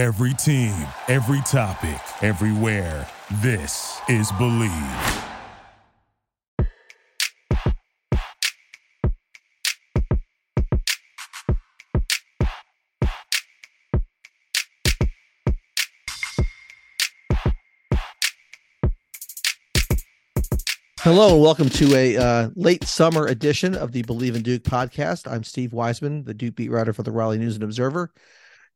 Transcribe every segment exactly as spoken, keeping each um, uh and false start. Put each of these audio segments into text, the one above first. Every team, every topic, everywhere. This is Believe. Hello and welcome to a uh, late summer edition of the Believe in Duke podcast. I'm Steve Wiseman, the Duke beat writer for the Raleigh News and Observer,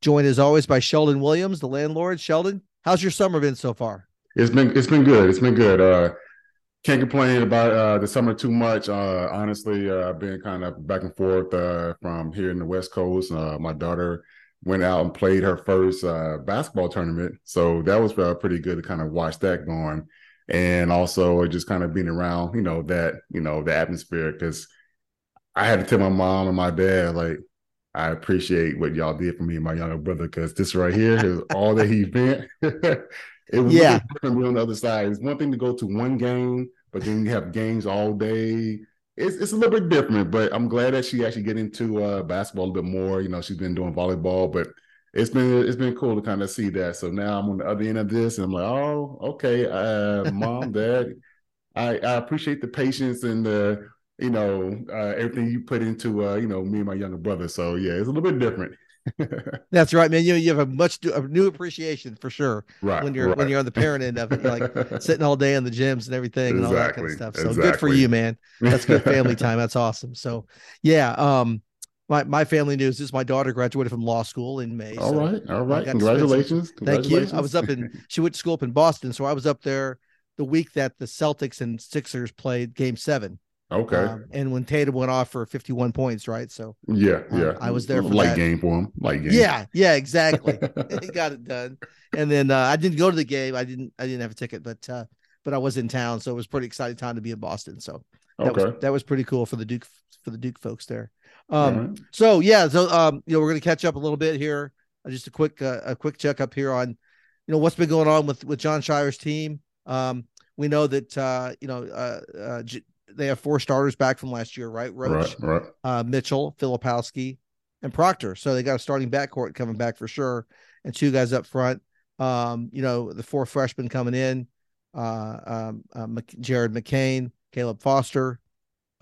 joined as always by Sheldon Williams, the landlord. Sheldon, how's your summer been so far? It's been it's been good. It's been good. Uh, can't complain about uh, the summer too much. Uh, honestly, uh, I've been kind of back and forth uh, from here in the West Coast. Uh, my daughter went out and played her first uh, basketball tournament, so that was uh, pretty good to kind of watch that going. And also just kind of being around, you know, that, you know, the atmosphere, because I had to tell my mom and my dad, like, I appreciate what y'all did for me and my younger brother, because this right here is all that he meant. It was yeah. different being on the other side. It's one thing to go to one game, but then you have games all day. It's it's a little bit different, but I'm glad that she actually get into uh, basketball a little bit more. You know, she's been doing volleyball, but It's been it's been cool to kind of see that. So now I'm on the other end of this, and I'm like, oh, okay, uh, mom, dad, I, I appreciate the patience and the you know uh, everything you put into uh, you know me and my younger brother. So yeah, it's a little bit different. That's right, man. You you have a much do, a new appreciation for sure. Right, when you're right. when you're on the parent end of it, you're like sitting all day in the gyms and everything, exactly, and all that kind of stuff. So exactly. Good for you, man. That's good family time. That's awesome. So yeah. Um, My my family news is my daughter graduated from law school in May. All so right, all right. Congratulations. Some, Congratulations. Thank you. I was up in she went to school up in Boston, so I was up there the week that the Celtics and Sixers played Game Seven. Okay. Um, and when Tatum went off for fifty-one points, right? So yeah, um, yeah. I was there for light that. game for him. Light game. Yeah, yeah, exactly. He got it done. And then uh, I didn't go to the game. I didn't. I didn't have a ticket, but uh, but I was in town, so it was a pretty exciting time to be in Boston. So that okay. was that was pretty cool for the Duke for the Duke folks there. Um, right. so yeah, so, um, you know, we're going to catch up a little bit here. Uh, just a quick, uh, a quick check up here on, you know, what's been going on with, with John Shire's team. Um, we know that, uh, you know, uh, uh J- they have four starters back from last year, right? Roach, right, right. uh, Mitchell, Filipowski and Proctor. So they got a starting backcourt coming back for sure. And two guys up front, um, you know, the four freshmen coming in, uh, um, uh, Mc- Jared McCain, Caleb Foster,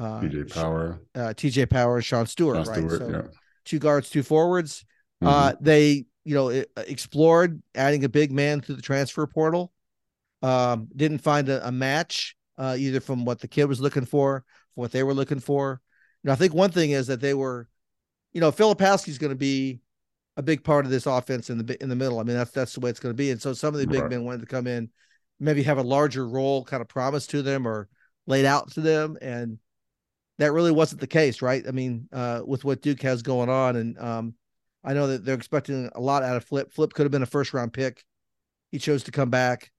Uh, T J Power, uh, T J Power, and Sean Stewart, Sean right? Stewart, so yeah. Two guards, two forwards. Mm-hmm. Uh, they, you know, explored adding a big man through the transfer portal. Um, didn't find a, a match uh, either from what the kid was looking for, what they were looking for. And I think one thing is that they were, you know, Filipowski's going to be a big part of this offense in the in the middle. I mean, that's that's the way it's going to be. And so some of the big right. men wanted to come in, maybe have a larger role, kind of promised to them or laid out to them, and that really wasn't the case, right? I mean, uh, with what Duke has going on, and um, I know that they're expecting a lot out of Flip. Flip could have been a first-round pick. He chose to come back.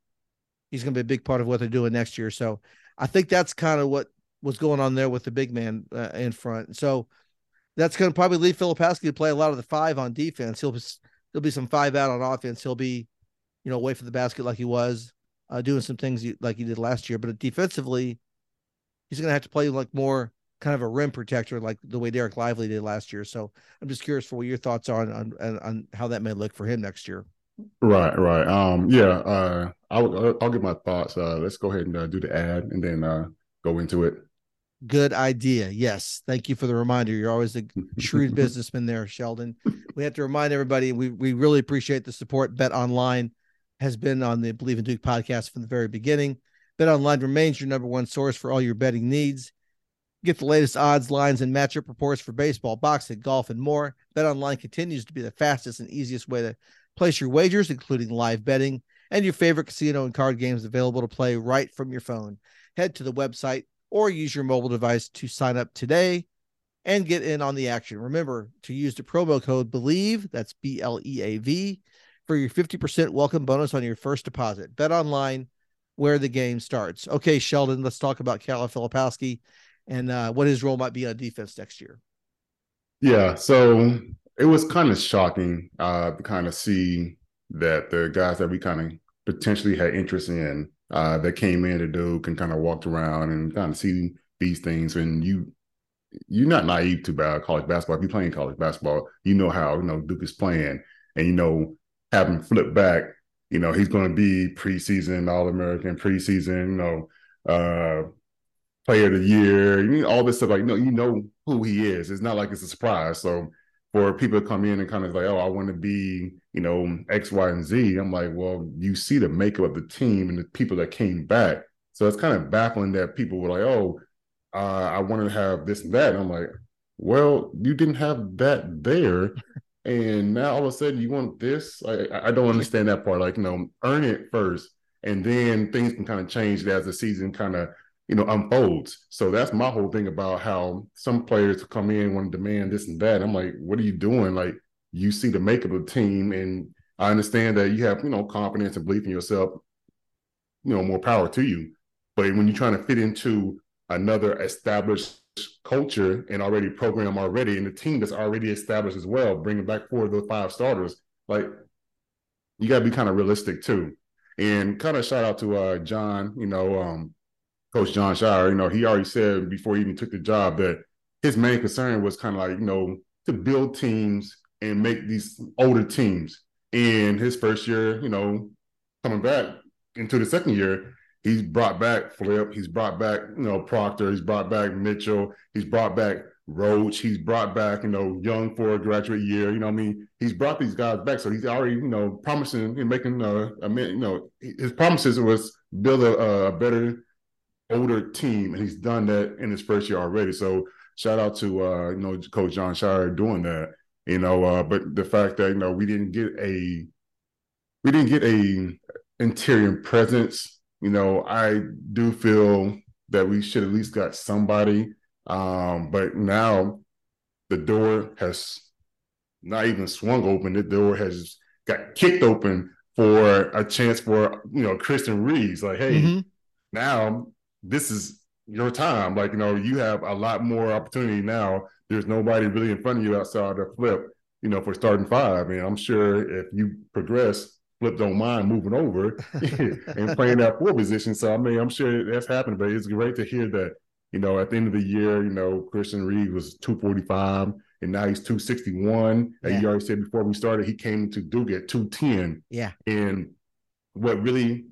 He's going to be a big part of what they're doing next year. So I think that's kind of what was going on there with the big man uh, in front. So that's going to probably leave Filipowski to play a lot of the five on defense. He'll be, he'll be some five out on offense. He'll be, you know, away from the basket like he was, uh, doing some things like he did last year. But defensively, he's going to have to play like more kind of a rim protector, like the way Derek Lively did last year. So I'm just curious for what your thoughts are on on, on how that may look for him next year. Right, right. Um, yeah, uh, I'll, I'll give my thoughts. Uh, let's go ahead and uh, do the ad and then uh, go into it. Good idea. Yes, thank you for the reminder. You're always a shrewd businessman there, Sheldon. We have to remind everybody we we really appreciate the support. Bet Online has been on the Believe in Duke podcast from the very beginning. Bet Online remains your number one source for all your betting needs. Get the latest odds, lines, and matchup reports for baseball, boxing, golf, and more. BetOnline continues to be the fastest and easiest way to place your wagers, including live betting and your favorite casino and card games available to play right from your phone. Head to the website or use your mobile device to sign up today and get in on the action. Remember to use the promo code BELIEVE, that's B L E A V, for your fifty percent welcome bonus on your first deposit. BetOnline, where the game starts. Okay, Sheldon, let's talk about Kyle Filipowski and uh, what his role might be on defense next year. Yeah, so it was kind of shocking uh, to kind of see that the guys that we kind of potentially had interest in uh, that came in to Duke and kind of walked around and kind of see these things. And you, you're not naive to college basketball. If you're playing college basketball, you know how you know Duke is playing, and you know have him flip back. You know, he's going to be preseason All-American, preseason, you know, uh, player of the year, you know, all this stuff. Like, no, you know who he is. It's not like it's a surprise. So for people to come in and kind of like, oh, I want to be, you know, X, Y, and Z. I'm like, well, you see the makeup of the team and the people that came back. So it's kind of baffling that people were like, oh, uh, I want to have this and that. And I'm like, well, you didn't have that there. And now all of a sudden you want this? I, I don't understand that part. Like, you know, earn it first. And then things can kind of change as the season kind of, you know, unfolds. So that's my whole thing about how some players come in, want to demand this and that. I'm like, what are you doing? Like, you see the makeup of the team. And I understand that you have, you know, confidence and belief in yourself, you know, more power to you. But when you're trying to fit into another established culture and already program already, and the team that's already established as well, bringing back four of those five starters, like, you got to be kind of realistic too. And kind of shout out to uh, John, you know, um, Coach John Shire. You know, he already said before he even took the job that his main concern was kind of like, you know, to build teams and make these older teams. And his first year, you know, coming back into the second year, he's brought back Flip. He's brought back, you know, Proctor. He's brought back Mitchell. He's brought back Roach. He's brought back, you know, Young for a graduate year. You know what I mean? He's brought these guys back. So he's already, you know, promising and making, uh, I mean, you know, his promises was build a, a better, older team. And he's done that in his first year already. So shout out to, uh, you know, Coach John Shire doing that, you know. Uh, but the fact that, you know, we didn't get a, we didn't get a interior presence. You know, I do feel that we should at least got somebody. Um, but now the door has not even swung open. The door has got kicked open for a chance for, you know, Christian Reeves. Like, hey, mm-hmm. now this is your time. Like, you know, you have a lot more opportunity now. There's nobody really in front of you outside of Flip, you know, for starting five. And I'm sure if you progress, Flip don't mind moving over and playing that four position. So, I mean, I'm sure that's happened, but it's great to hear that, you know, at the end of the year, you know, Christian Reeves was two forty-five and now he's two sixty-one. Yeah. And you already said before we started, he came to Duke at two ten. Yeah. And what really,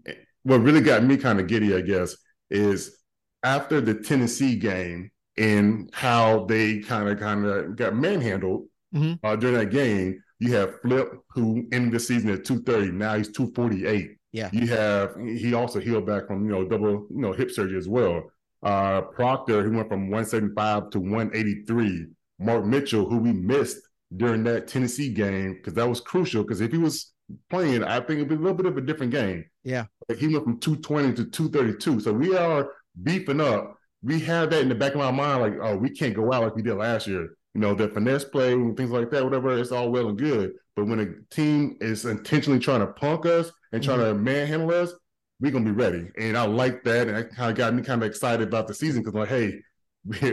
what really got me kind of giddy, I guess, is after the Tennessee game and how they kind of, kind of got manhandled mm-hmm. uh, during that game. You have Flip, who ended the season at two thirty. Now he's two forty-eight. Yeah. You have, he also healed back from, you know, double, you know, hip surgery as well. Uh, Proctor, who went from one seventy-five to one eighty-three. Mark Mitchell, who we missed during that Tennessee game, because that was crucial. Because if he was playing, I think it'd be a little bit of a different game. Yeah. But he went from two twenty to two thirty-two. So we are beefing up. We have that in the back of my mind, like, oh, we can't go out like we did last year. You know, the finesse play and things like that, whatever, it's all well and good. But when a team is intentionally trying to punk us and trying mm-hmm. to manhandle us, we're going to be ready. And I like that. And that kind of got me kind of excited about the season because, like, hey,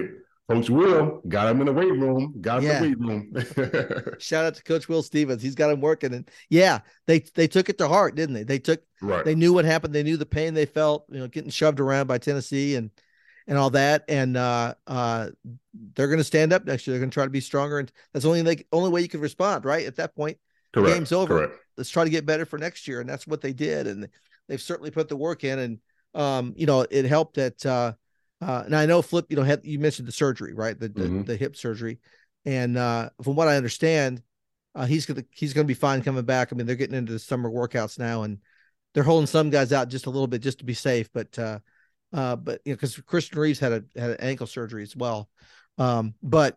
Coach Will got him in the weight room, got him yeah. in the weight room. Shout out to Coach Will Stevens. He's got him working. And, yeah, they they took it to heart, didn't they? They took right. They knew what happened. They knew the pain they felt, you know, getting shoved around by Tennessee and – and all that. And uh, uh, they're going to stand up next year. They're going to try to be stronger. And that's only like only way you can respond, right? At that point, correct. The game's over. Correct. Let's try to get better for next year. And that's what they did. And they've certainly put the work in. And, um, you know, it helped that. Uh, uh, and I know Flip, you know, had, you mentioned the surgery, right? The the, mm-hmm. the hip surgery. And uh, from what I understand, uh, he's going to he's going to be fine coming back. I mean, they're getting into the summer workouts now. And they're holding some guys out just a little bit just to be safe. But uh Uh, but you know, because Christian Reeves had a had an ankle surgery as well, um, but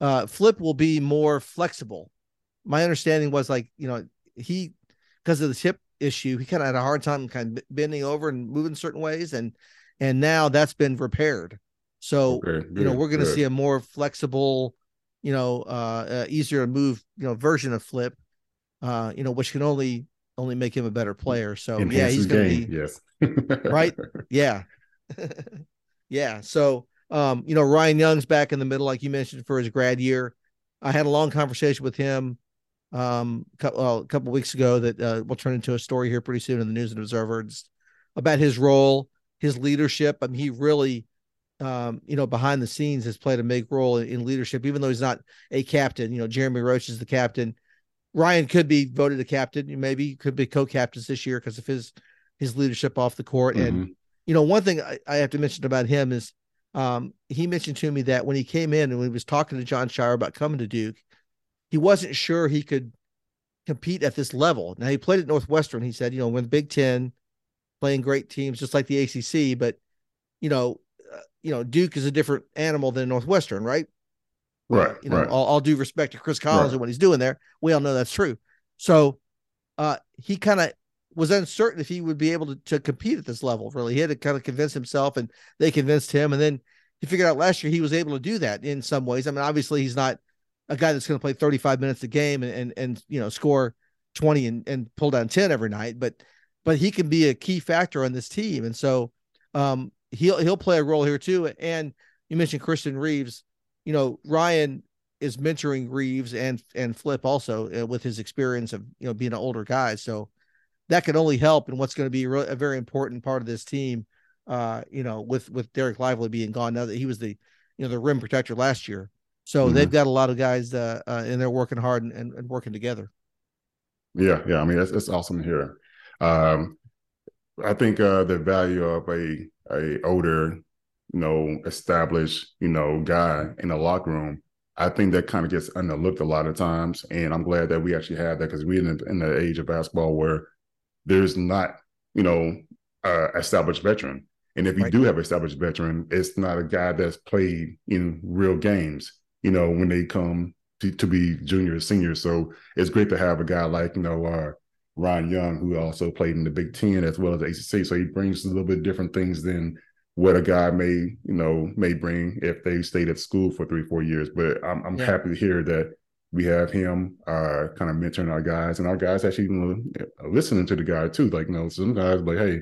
uh, Flip will be more flexible. My understanding was like you know he because of this hip issue, he kind of had a hard time kind of bending over and moving certain ways, and and now that's been repaired. So okay, good, you know we're going to see a more flexible, you know, uh, uh, easier to move, you know, version of Flip, uh, you know, which can only. only make him a better player. So enhance yeah, he's going to be yes. right. Yeah. yeah. So, um, you know, Ryan Young's back in the middle, like you mentioned, for his grad year. I had a long conversation with him um, co- well, a couple of weeks ago that uh, will turn into a story here pretty soon in the News and Observer about his role, his leadership. I mean, he really, um, you know, behind the scenes has played a big role in, in leadership, even though he's not a captain. You know, Jeremy Roach is the captain. Ryan could be voted a captain. Maybe could be co-captains this year because of his his leadership off the court. Mm-hmm. And you know, one thing I, I have to mention about him is um, he mentioned to me that when he came in and when he was talking to John Shire about coming to Duke, he wasn't sure he could compete at this level. Now, he played at Northwestern. He said, you know, when the Big Ten, playing great teams just like the A C C, but you know, uh, you know, Duke is a different animal than Northwestern, right? Right, you know, right. All, all due respect to Chris Collins right. and what he's doing there. We all know that's true. So uh, he kind of was uncertain if he would be able to, to compete at this level, really. He had to kind of convince himself, and they convinced him. And then he figured out last year he was able to do that in some ways. I mean, obviously he's not a guy that's going to play thirty-five minutes a game and, and, and you know, score twenty and, and pull down ten every night, but but he can be a key factor on this team. And so um, he'll he'll play a role here too. And you mentioned Christian Reeves. You know, Ryan is mentoring Reeves and and Flip also uh, with his experience of, you know, being an older guy. So that can only help in what's going to be re- a very important part of this team, uh, you know, with with Derek Lively being gone now that he was the, you know, the rim protector last year. So mm-hmm. they've got a lot of guys uh, uh, and they're working hard and, and, and working together. Yeah. Yeah. I mean, that's, that's awesome to hear. Um, I think uh, the value of a, a older, you know, established, you know, guy in the locker room, I think that kind of gets underlooked a lot of times. And I'm glad that we actually have that, because we're in, in the age of basketball where there's not, you know, uh, established veteran. And if you right. do have established veteran, it's not a guy that's played in real games, you know, when they come to, to be junior or senior. So it's great to have a guy like, you know, uh, Ryan Young, who also played in the Big Ten as well as the A C C. So he brings a little bit different things than what a guy may, you know, may bring if they stayed at school for three, four years. But I'm, I'm yeah. happy to hear that we have him uh, kind of mentoring our guys, and our guys actually even listening to the guy too. Like, you know, some guys like, hey,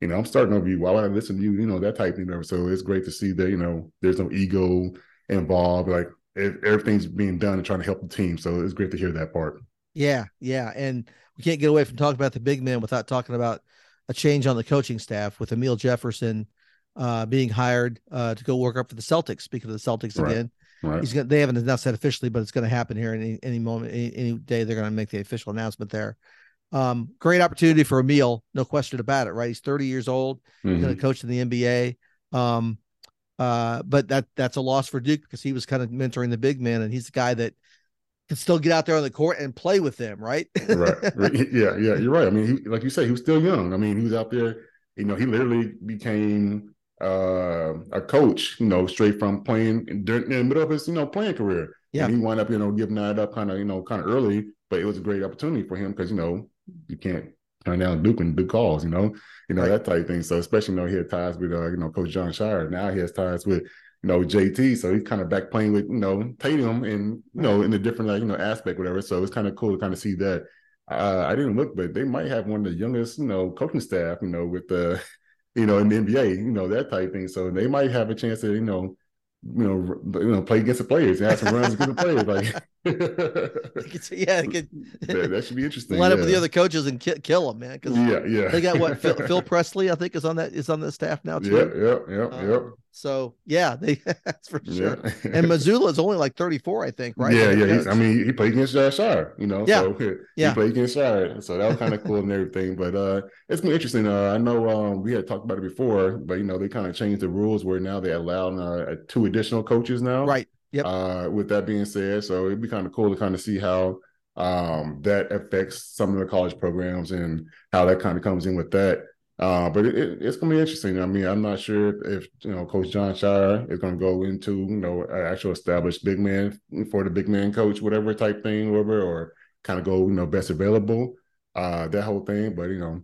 you know, I'm starting over you. Why would I listen to you? You know, that type of thing. So it's great to see that, you know, there's no ego involved. Like it, everything's being done and trying to help the team. So it's great to hear that part. Yeah, yeah. And we can't get away from talking about the big men without talking about a change on the coaching staff with Amile Jefferson uh, being hired uh, to go work up for the Celtics. Speaking of the Celtics right. again, right. he's gonna, they haven't announced that officially, but it's going to happen here any, any moment, any, any day they're going to make the official announcement there. Um, great opportunity for Amile, no question about it, right? He's thirty years old. Mm-hmm. He's going to coach in the N B A. Um, uh, but that that's a loss for Duke, because he was kind of mentoring the big men, and he's the guy that can still get out there on the court and play with them, right? right. Yeah, yeah, you're right. I mean, he, like you say, he was still young. I mean, he was out there, you know, he literally became uh, a coach, you know, straight from playing during, in the middle of his, you know, playing career. Yeah. And he wound up, you know, giving that up kind of, you know, kind of early, but it was a great opportunity for him, because, you know, you can't turn down Duke when Duke calls, you know, you know, right. that type of thing. So especially, you know, he had ties with, uh, you know, Coach John Shire. Now he has ties with, you know, J T, so he's kind of back playing with, you know, Tatum, and, you know, in a different, like, you know, aspect, whatever. So it's kind of cool to kind of see that. Uh, I didn't look, but they might have one of the youngest, you know, coaching staff, you know, with the, you know, in the N B A, you know, that type of thing. So they might have a chance to, you know, you know, you know, play against the players and have some runs against the players. Like, yeah, could, that, that should be interesting. Line yeah. up with the other coaches and ki- kill them, man. Because yeah, yeah, they got what Phil, Phil Presley, I think, is on that is on the staff now too. Yeah, yeah, yeah, uh, yeah. So yeah, they that's for sure. Yeah. And Missoula is only like thirty-four, I think, right? Yeah, yeah. He's, I mean, he played against John Shire, you know. Yeah, so yeah. He played against Shire, so that was kind of cool and everything. But uh, it's been interesting. Uh, I know um, we had talked about it before, but you know, they kind of changed the rules where now they allow uh, two additional coaches now, right? Yep. Uh, with that being said, so it'd be kind of cool to kind of see how um, that affects some of the college programs and how that kind of comes in with that. Uh, but it, it, it's going to be interesting. I mean, I'm not sure if, you know, Coach John Shire is going to go into, you know, an actual established big man for the big man coach, whatever type thing, whatever, or kind of go, you know, best available, uh, that whole thing. But, you know,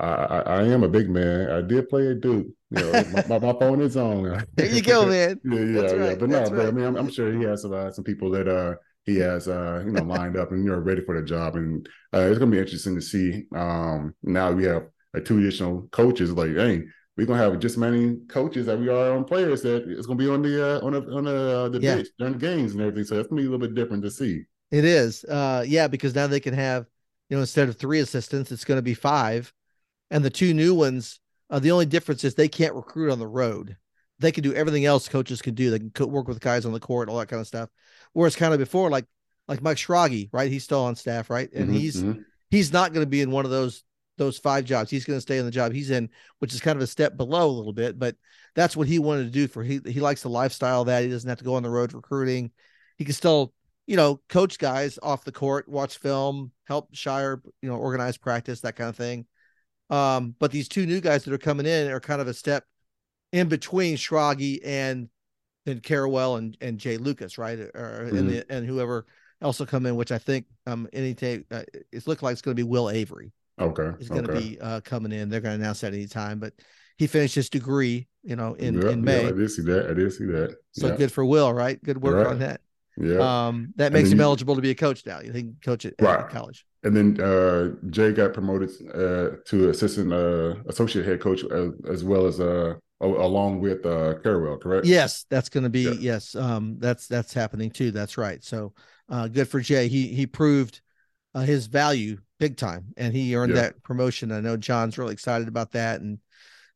I, I, I am a big man. I did play at Duke. You know, my, my, my phone is on. There you go, man. yeah, yeah, That's right. yeah. But no, That's but right. I mean, I'm, I'm sure he has uh, some people that uh, he has, uh, you know, lined up and, you know, ready for the job. And uh, it's going to be interesting to see. Um, now we have uh, two additional coaches. Like, hey, we're going to have just as many coaches that we are on players that it's going to be on the uh, on the on the, uh, the yeah. bench during the games and everything. So that's going to be a little bit different to see. It is, uh, yeah, because now they can have, you know, instead of three assistants, it's going to be five, and the two new ones. Uh, the only difference is they can't recruit on the road. They can do everything else coaches can do. They can co- work with guys on the court, all that kind of stuff. Whereas kind of before, like like Mike Schrage, right? He's still on staff, right? And mm-hmm, he's mm-hmm. he's not going to be in one of those those five jobs. He's going to stay in the job he's in, which is kind of a step below a little bit, but that's what he wanted to do. For he he likes the lifestyle that he doesn't have to go on the road recruiting. He can still, you know, coach guys off the court, watch film, help Shire, you know, organize practice, that kind of thing. Um, but these two new guys that are coming in are kind of a step in between Schrage and then Carwell and, and Jay Lucas, right? Or mm-hmm. and, the, and whoever else will come in, which I think um any day uh, it's looking like it's going to be Will Avery. Okay, it's going to okay. be uh, coming in. They're going to announce that any time. But he finished his degree, you know, in, yep, in May. Yep, I did see that. I did see that. So yep. good for Will, right? Good work right. on that. Yeah, um, that makes him you, eligible to be a coach now. You think coach at, right. at college. And then uh, Jay got promoted uh, to assistant uh, associate head coach as, as well as uh, along with uh, Carwell, correct? Yes, that's going to be yeah. yes. Um, that's that's happening too. That's right. So uh, good for Jay. He he proved uh, his value big time, and he earned yeah. that promotion. I know John's really excited about that, and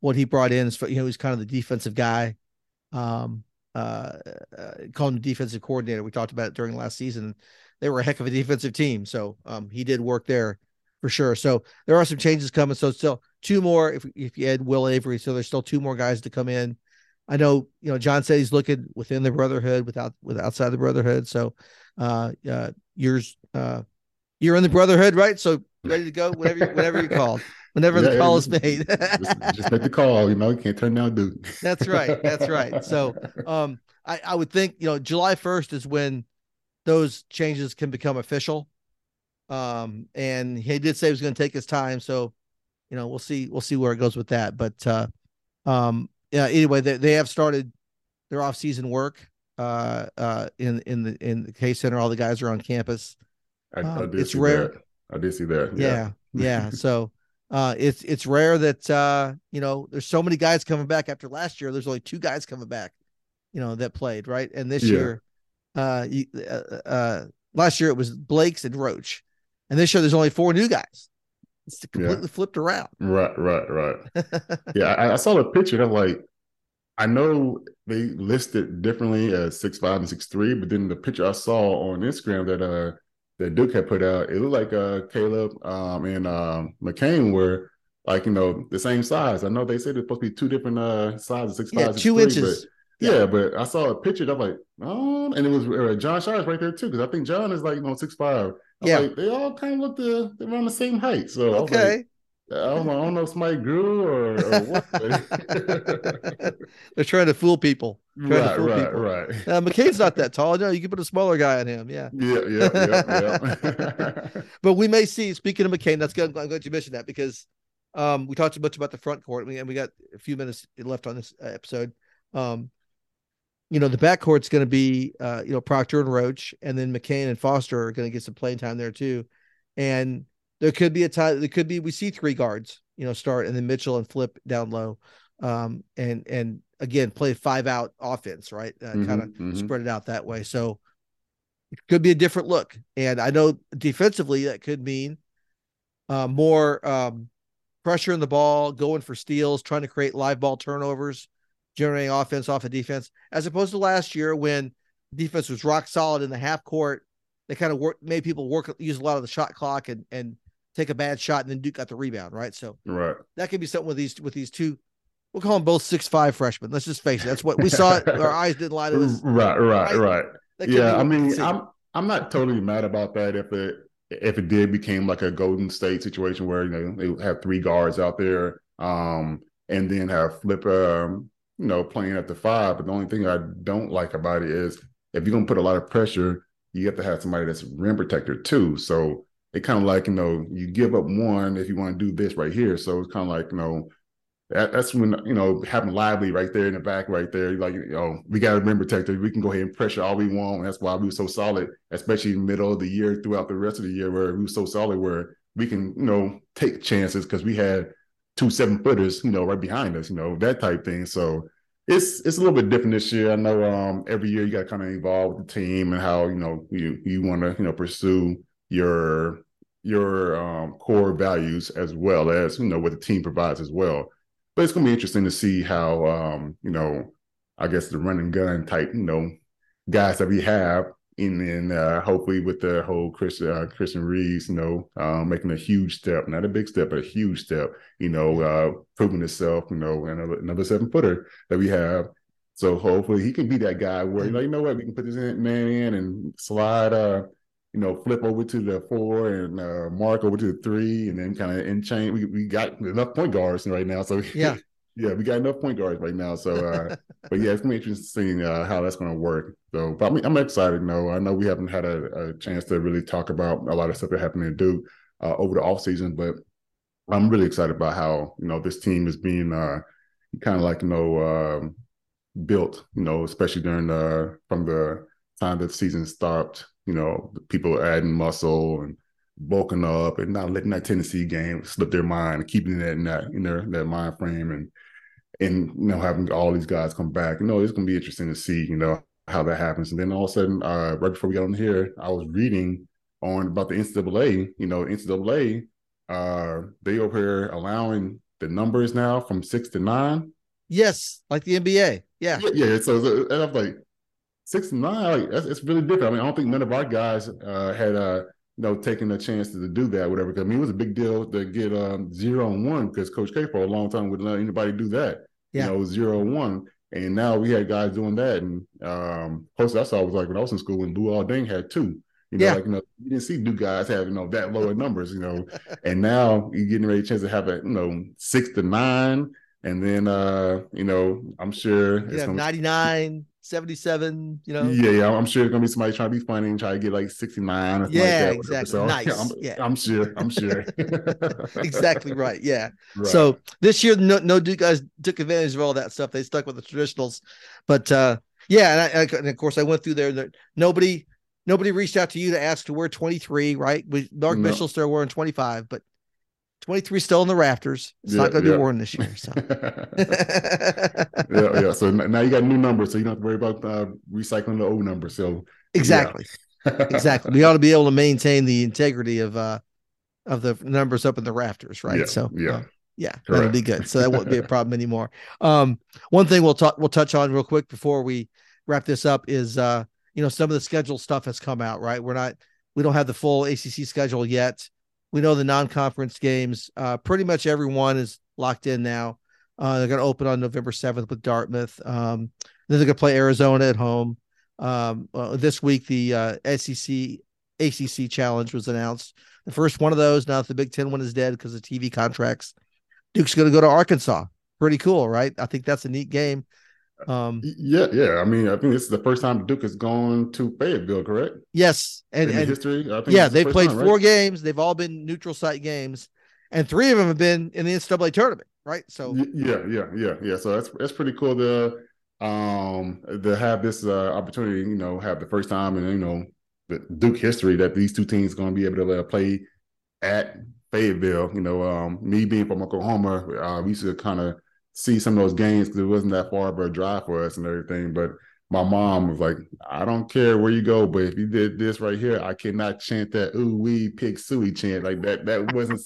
what he brought in is, you know, he's kind of the defensive guy. Um, Uh, uh, call him defensive coordinator. We talked about it during last season. They were a heck of a defensive team, so um, he did work there for sure. So there are some changes coming. So still two more. If if you add Will Avery, so there's still two more guys to come in. I know, you know, John said he's looking within the brotherhood, without with outside the brotherhood. So uh, uh, yours, uh, you're in the brotherhood, right? So ready to go whenever whenever you call. Whenever yeah, the call is made, just, just make the call. You know, you can't turn down Duke. That's right. That's right. So, um, I, I would think, you know, July first is when those changes can become official. Um, and he did say he was going to take his time. So, you know, we'll see. We'll see where it goes with that. But, uh, um, yeah. Anyway, they they have started their off season work. Uh, uh, in in the in the K Center, all the guys are on campus. I, um, I did it's see rare. That. I did see that. Yeah. Yeah. yeah. So. Uh, it's it's rare that, uh, you know, there's so many guys coming back after last year. There's only two guys coming back, you know, that played, right? And this yeah. year, uh, you, uh, uh, last year it was Blake's and Roach. And this year there's only four new guys. It's completely yeah. flipped around. Right, right, right. yeah, I, I saw the picture. And I'm like, I know they listed differently as six five and six three, but then the picture I saw on Instagram that uh, – that Duke had put out, it looked like uh, Caleb um, and um, McCain were, like, you know, the same size. I know they said it's supposed to be two different uh, sizes, six yeah, five, two six, inches. Three, but, yeah. yeah, but I saw a picture. I'm like, oh, and it was uh, John Shire right there too, because I think John is like, you know, six five. I'm yeah, like, they all kind of look the they're around the same height. So okay, I, like, I, don't, know, I don't know if somebody grew or, or what. They're trying to fool people. Right, right, people. right. Uh, McCain's not that tall. No, you can put a smaller guy on him. Yeah, yeah, yeah, yeah. yeah. But we may see. Speaking of McCain, that's good. I'm glad you mentioned that, because um, we talked a bunch about the front court, and we, and we got a few minutes left on this episode. Um, you know, the back court's going to be, uh, you know, Proctor and Roach, and then McCain and Foster are going to get some playing time there too. And there could be a time. There could be we see three guards, you know, start, and then Mitchell and Flip down low, um, and and. Again, play five out offense, right? Uh, mm-hmm, kind of mm-hmm. spread it out that way. So it could be a different look. And I know defensively that could mean uh, more um, pressure in the ball, going for steals, trying to create live ball turnovers, generating offense off of defense, as opposed to last year when defense was rock solid in the half court. They kind of work, made people work, use a lot of the shot clock and and take a bad shot, and then Duke got the rebound, right? So right. that could be something with these with these two. We'll call them both six five freshmen. Let's just face it. That's what we saw. It. Our eyes didn't lie to us. Right, right, right. right. Yeah, I mean, I'm I'm not totally mad about that if it if it did became like a Golden State situation where, you know, they have three guards out there, um, and then have Flip, um, you know, playing at the five. But the only thing I don't like about it is if you're gonna put a lot of pressure, you have to have somebody that's a rim protector too. So it kind of like, you know, you give up one if you want to do this right here. So it's kind of like, you know. That's when, you know, having Lively right there in the back right there. Like, you know, we got a rim protector. We can go ahead and pressure all we want. And that's why we were so solid, especially in the middle of the year, throughout the rest of the year, where we were so solid where we can, you know, take chances because we had two seven-footers, you know, right behind us, you know, that type thing. So it's it's a little bit different this year. I know um, every year you got to kind of evolve with the team and how, you know, you, you want to, you know, pursue your, your um, core values as well as, you know, what the team provides as well. But it's going to be interesting to see how, um, you know, I guess the run and gun type, you know, guys that we have And then uh, hopefully with the whole Chris, uh, Christian Reeves, you know, uh, making a huge step, not a big step, but a huge step, you know, uh, proving himself, you know, another, another seven footer that we have. So hopefully he can be that guy where, you know, you know what, we can put this man in and slide, uh, you know, flip over to the four and uh, Mark over to the three, and then kind of in chain. We we got enough point guards right now. So, yeah, yeah, we got enough point guards right now. So, uh, but yeah, it's going to be interesting uh, how that's going to work. So, but I mean, I'm excited. You know, I know we haven't had a, a chance to really talk about a lot of stuff that happened in Duke uh, over the offseason, but I'm really excited about how, you know, this team is being uh, kind of like, you know, um, built, you know, especially during the, from the time that the season stopped. You know, people adding muscle and bulking up and not letting that Tennessee game slip their mind, keeping that in that, in their, that mind frame, and, and, you know, having all these guys come back. You know, it's going to be interesting to see, you know, how that happens. And then all of a sudden, uh, right before we got on here, I was reading on about the N C double A, you know, N C double A, uh, they over here allowing the numbers now from six to nine. Yes. Like the N B A. Yeah. Yeah. yeah. So, so and I'm like, Six and nine, like, that's, it's really different. I mean, I don't think none of our guys uh, had, uh, you know, taken a chance to, to do that, whatever. Because I mean, it was a big deal to get um, zero and one, because Coach K for a long time wouldn't let anybody do that. Yeah. You know, zero and one, and now we had guys doing that. And um, post I saw was like when I was in school, and Lou Alding had two. You know, yeah. like you know, you didn't see Duke guys having you know that lower numbers. You know, and now you're getting ready a chance to have a you know six to nine, and then uh, you know, I'm sure it's yeah, ninety-nine. seventy-seven, you know. Yeah, yeah. I'm sure it's gonna be somebody trying to be funny and try to get like sixty-nine or something. Yeah, like that, exactly. So, nice. Yeah, I'm, yeah. I'm sure. I'm sure. Exactly right. Yeah. Right. So this year, no, no Duke guys took advantage of all that stuff. They stuck with the traditionals, but uh, yeah. And, I, I, and of course, I went through there. That nobody, nobody reached out to you to ask to wear twenty-three, right? We Mark no. Mitchell still wearing twenty-five, but twenty-three still in the rafters. It's yeah, not going to yeah. be worn this year. So. yeah, yeah. So now you got new numbers, so you don't have to worry about uh, recycling the old numbers. So exactly, yeah. exactly. We ought to be able to maintain the integrity of uh, of the numbers up in the rafters, right? Yeah, so yeah, uh, yeah, Correct. That'll be good. So that won't be a problem anymore. Um, one thing we'll talk, we'll touch on real quick before we wrap this up is uh, you know, some of the schedule stuff has come out, right? We're not, we don't have the full A C C schedule yet. We know the non-conference games, uh, pretty much everyone is locked in now. Uh, they're going to open on November seventh with Dartmouth. Um, then they're going to play Arizona at home. Um, uh, this week, the uh, S E C A C C challenge was announced. The first one of those, now that the Big Ten one is dead because of T V contracts. Duke's going to go to Arkansas. Pretty cool, right? I think that's a neat game. Um, yeah, yeah. I mean, I think this is the first time Duke has gone to Fayetteville, correct? Yes, and, in and history, I think yeah, they've the played time, four right? games. They've all been neutral site games, and three of them have been in the N C double A tournament, right? So yeah, yeah, yeah, yeah. So that's that's pretty cool to um to have this uh, opportunity. You know, have the first time in you know the Duke history that these two teams are going to be able to uh, play at Fayetteville. You know, um, me being from Oklahoma, uh, we used to kind of see some of those games because it wasn't that far of a drive for us and everything. But my mom was like, I don't care where you go, but if you did this right here, I cannot chant that ooh wee pig suey chant like that. That wasn't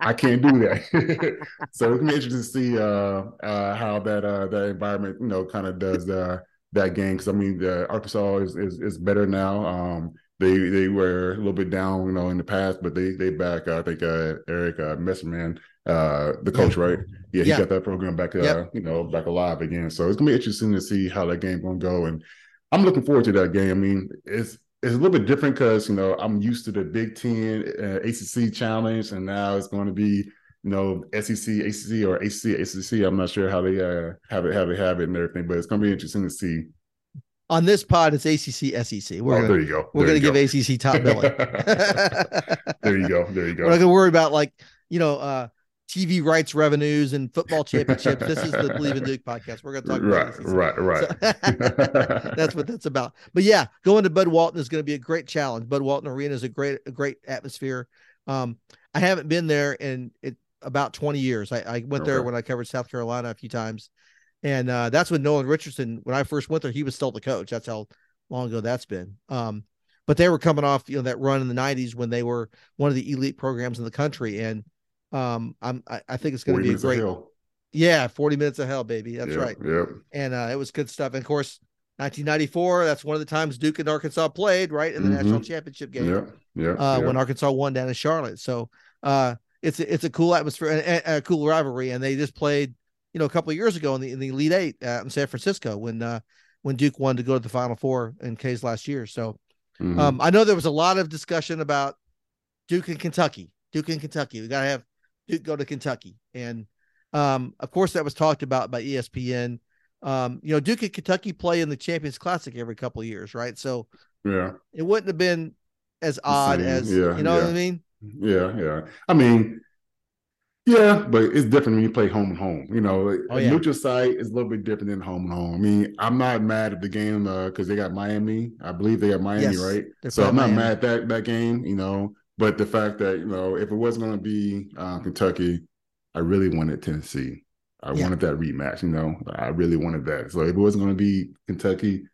I can't do that. So it's interesting to see uh, uh, how that uh, that environment you know kind of does uh, that game, because I mean the Arkansas is, is is better now. Um, they they were a little bit down you know in the past, but they they back. I think uh, Eric uh, Messerman. Uh, the coach, yeah. right? Yeah, he yeah. got that program back, uh, yep. you know, back alive again. So it's gonna be interesting to see how that game's gonna go, and I'm looking forward to that game. I mean, it's it's a little bit different because you know I'm used to the Big Ten uh, A C C challenge, and now it's going to be you know S E C A C C or A C C A C C. I'm not sure how they uh, have it, have it, have it, and everything, but it's gonna be interesting to see. On this pod, it's A C C S E C. We're oh, gonna, there you go. We're there gonna give go. A C C top billing. There you go. There you go. We're not gonna worry about like you know. Uh, T V rights revenues and football championships. This is the Believe in Duke podcast. We're going to talk about right, right, right. So, that's what that's about. But yeah, going to Bud Walton is going to be a great challenge. Bud Walton Arena is a great, a great atmosphere. Um, I haven't been there in it, about twenty years. I, I went okay. there when I covered South Carolina a few times, and uh, that's when Nolan Richardson. When I first went there, he was still the coach. That's how long ago that's been. Um, but they were coming off you know that run in the nineties when they were one of the elite programs in the country, and Um, I'm, I, I think it's going to be a great, yeah, forty minutes of hell, baby. That's yep, right. Yep. And, uh, it was good stuff. And of course, nineteen ninety-four, that's one of the times Duke and Arkansas played, right, in the mm-hmm. national championship game. Yeah, yeah, uh, yeah. When Arkansas won down in Charlotte. So uh, it's a, it's a cool atmosphere and a, a cool rivalry. And they just played, you know, a couple of years ago in the in the Elite Eight uh, in San Francisco when uh, when Duke won to go to the Final Four in K's last year. So mm-hmm. um, I know there was a lot of discussion about Duke and Kentucky. Duke and Kentucky. We got to have Duke go to Kentucky. And um, of course, that was talked about by E S P N. Um, you know, Duke and Kentucky play in the Champions Classic every couple of years, right? So, yeah, it wouldn't have been as odd as yeah, you know yeah. what I mean. Yeah, yeah. I mean, yeah, but it's different when you play home and home. You know, oh, yeah. neutral site is a little bit different than home and home. I mean, I'm not mad at the game because uh, they got Miami. I believe they got Miami, yes, right? So I'm not Miami. mad at that that game. You know, but the fact that you know, if it was going to be uh, Kentucky, I really wanted Tennessee. I yeah. wanted that rematch, you know. I really wanted that. So if it wasn't going to be Kentucky,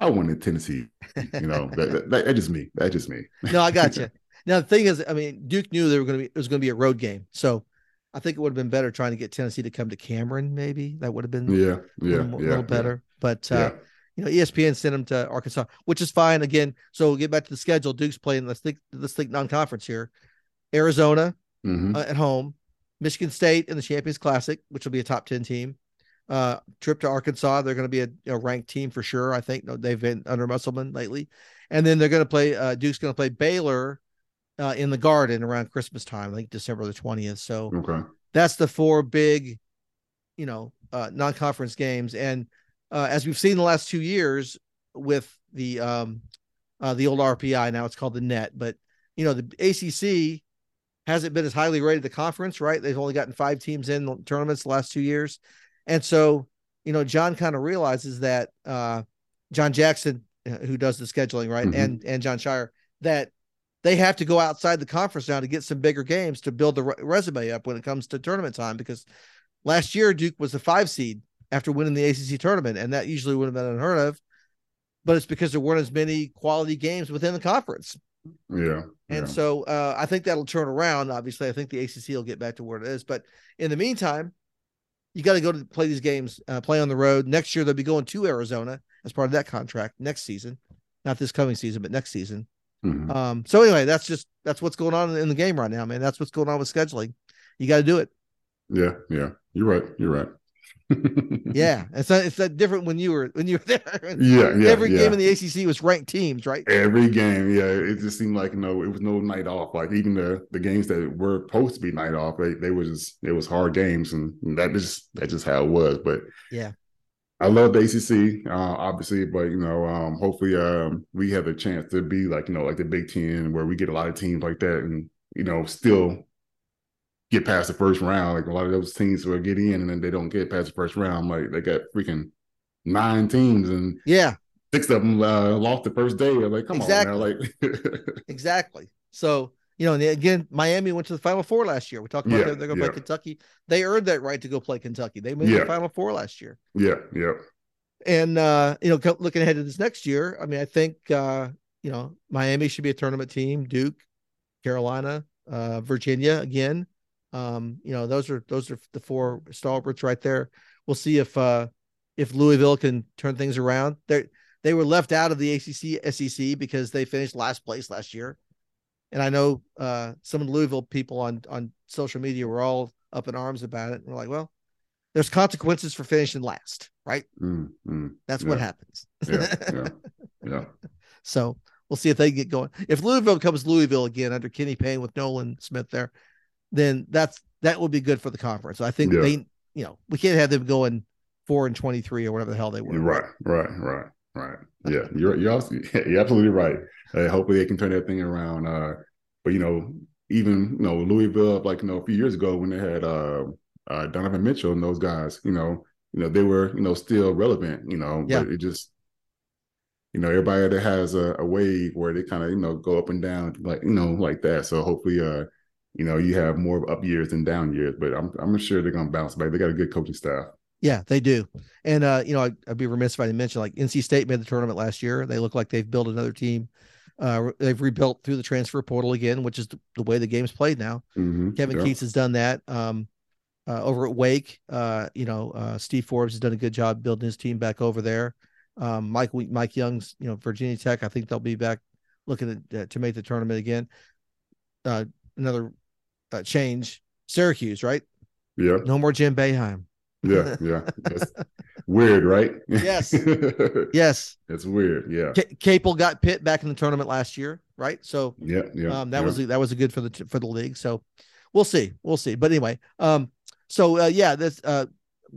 I wanted Tennessee. You know, that, that, that, that just me. That's just me. No, I got you. Now the thing is, I mean, Duke knew they were going to be. It was going to be a road game, so I think it would have been better trying to get Tennessee to come to Cameron. Maybe that would have been yeah, yeah, a little, yeah, little better. Yeah. But uh, yeah. you know, E S P N sent them to Arkansas, which is fine. Again, so we'll get back to the schedule. Duke's playing. Let's think. Let's think non-conference here. Arizona mm-hmm. uh, at home. Michigan State in the Champions Classic, which will be a top ten team. Uh, trip to Arkansas, they're going to be a, a ranked team for sure, I think. No, they've been under Musselman lately. And then they're going to play uh, – Duke's going to play Baylor uh, in the Garden around Christmas time, I think December the twentieth. So okay. that's the four big, you know, uh, non-conference games. And uh, as we've seen the last two years with the um, uh, the old R P I, now it's called the N E T, but, you know, the A C C – hasn't been as highly rated the conference, right? They've only gotten five teams in the tournaments the last two years. And so, you know, John kind of realizes that uh, John Jackson, who does the scheduling, right? Mm-hmm. And, and John Shire, that they have to go outside the conference now to get some bigger games to build the re- resume up when it comes to tournament time, because last year Duke was the five seed after winning the A C C tournament. And that usually would have been unheard of, but it's because there weren't as many quality games within the conference. Yeah. And yeah. so uh, I think that'll turn around. Obviously, I think the A C C will get back to where it is. But in the meantime, you got to go to play these games, uh, play on the road. Next year, they'll be going to Arizona as part of that contract next season, not this coming season, but next season. Mm-hmm. Um, so anyway, that's just, that's what's going on in the game right now, man. That's what's going on with scheduling. You got to do it. Yeah. Yeah. You're right. You're right. yeah, it's not, it's that different when you were when you were there. Yeah, yeah. Every yeah. game in the A C C was ranked teams, right? Every game, yeah. It just seemed like you know it was no night off. Like even the, the games that were supposed to be night off, they they were just it was hard games, and that just that's just how it was. But yeah, I love the A C C, uh, obviously, but you know, um, hopefully, um, we have a chance to be like you know like the Big Ten, where we get a lot of teams like that, and you know still. Get past the first round. Like a lot of those teams will get in and then they don't get past the first round. Like they got freaking nine teams and yeah, six of them uh, lost the first day. Like, come exactly. on, man. Like exactly. So, you know, and again, Miami went to the Final Four last year. We talked about yeah, they're going to yeah. play Kentucky. They earned that right to go play Kentucky. They made yeah. the Final Four last year. Yeah. Yeah. And, uh, you know, looking ahead to this next year, I mean, I think, uh, you know, Miami should be a tournament team, Duke, Carolina, uh, Virginia again. Um, you know, those are those are the four stalwarts right there. We'll see if uh, if Louisville can turn things around. They they were left out of the A C C S E C because they finished last place last year, and I know uh, some of the Louisville people on on social media were all up in arms about it. And we're like, well, there's consequences for finishing last, right? Mm, mm, That's yeah. what happens. Yeah, yeah, yeah. So we'll see if they get going. If Louisville becomes Louisville again under Kenny Payne with Nolan Smith there. Then that's that would be good for the conference. I think yeah. they, you know, we can't have them going four and twenty-three or whatever the hell they were. Right, right, right, right. Yeah, you're you're, also, you're absolutely right. Uh, hopefully they can turn that thing around. Uh, but you know, even you know Louisville, like you know, a few years ago when they had uh, uh, Donovan Mitchell and those guys, you know, you know they were you know still relevant. You know, yeah. but it just. You know, everybody that has a, a wave where they kind of you know go up and down like you know like that. So hopefully, uh. You know, you have more up years than down years, but I'm I'm sure they're gonna bounce back. They got a good coaching staff. Yeah, they do. And uh, you know, I'd, I'd be remiss if I didn't mention like N C State made the tournament last year. They look like they've built another team. Uh, they've rebuilt through the transfer portal again, which is the, the way the game's played now. Mm-hmm. Kevin yeah. Keats has done that. Um, uh, over at Wake, uh, you know, uh, Steve Forbes has done a good job building his team back over there. Um, Mike Mike Young's, you know, Virginia Tech. I think they'll be back looking to, uh, to make the tournament again. Uh, another uh, change. Syracuse, right? Yeah. No more Jim Boeheim. Yeah, yeah. That's weird, right? Yes. Yes. It's weird. Yeah. C- Capel got Pitt back in the tournament last year, right? So yeah, yeah. Um, that yeah. was that was a good for the for the league. So we'll see, we'll see. But anyway, um, so uh, yeah, that's uh,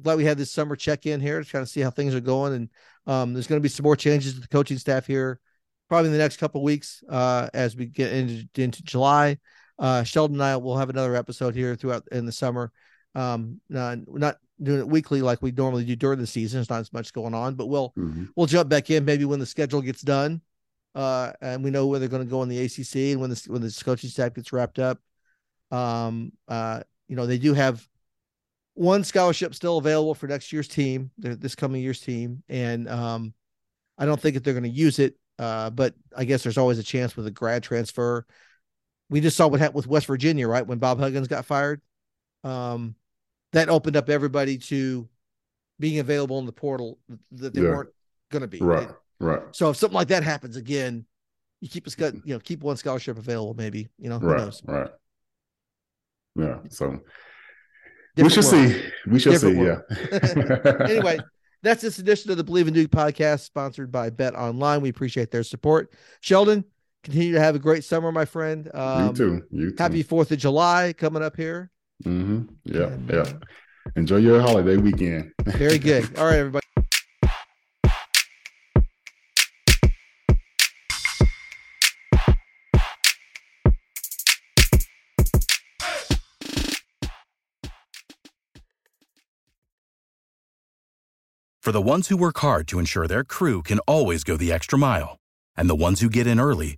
glad we had this summer check in here to kind of see how things are going. And um, there's going to be some more changes to the coaching staff here, probably in the next couple of weeks uh, as we get into, into July. Uh, Sheldon and I will have another episode here throughout in the summer. Um, not, we're not doing it weekly like we normally do during the season. There's not as much going on, but we'll mm-hmm. we'll jump back in maybe when the schedule gets done, uh, and we know where they're going to go in the A C C and when this when this coaching staff gets wrapped up. Um, uh, you know, they do have one scholarship still available for next year's team, this coming year's team, and um, I don't think that they're going to use it. Uh, but I guess there's always a chance with a grad transfer. We just saw what happened with West Virginia, right? When Bob Huggins got fired, um, that opened up everybody to being available in the portal that they yeah. weren't going to be. Right, it, right. So if something like that happens again, you keep a sc- you know, keep one scholarship available, maybe, you know, who right, knows? Right. Yeah. So Different we shall world. see. We shall Different see. World. Yeah. Anyway, that's this edition of the Believe in Duke podcast, sponsored by Bet Online. We appreciate their support. Sheldon, continue to have a great summer, my friend. Um, you too. You too. Happy Fourth of July coming up here. Mm-hmm. Yeah, and, yeah. Uh, enjoy your holiday weekend. Very good. All right, everybody. For the ones who work hard to ensure their crew can always go the extra mile, and the ones who get in early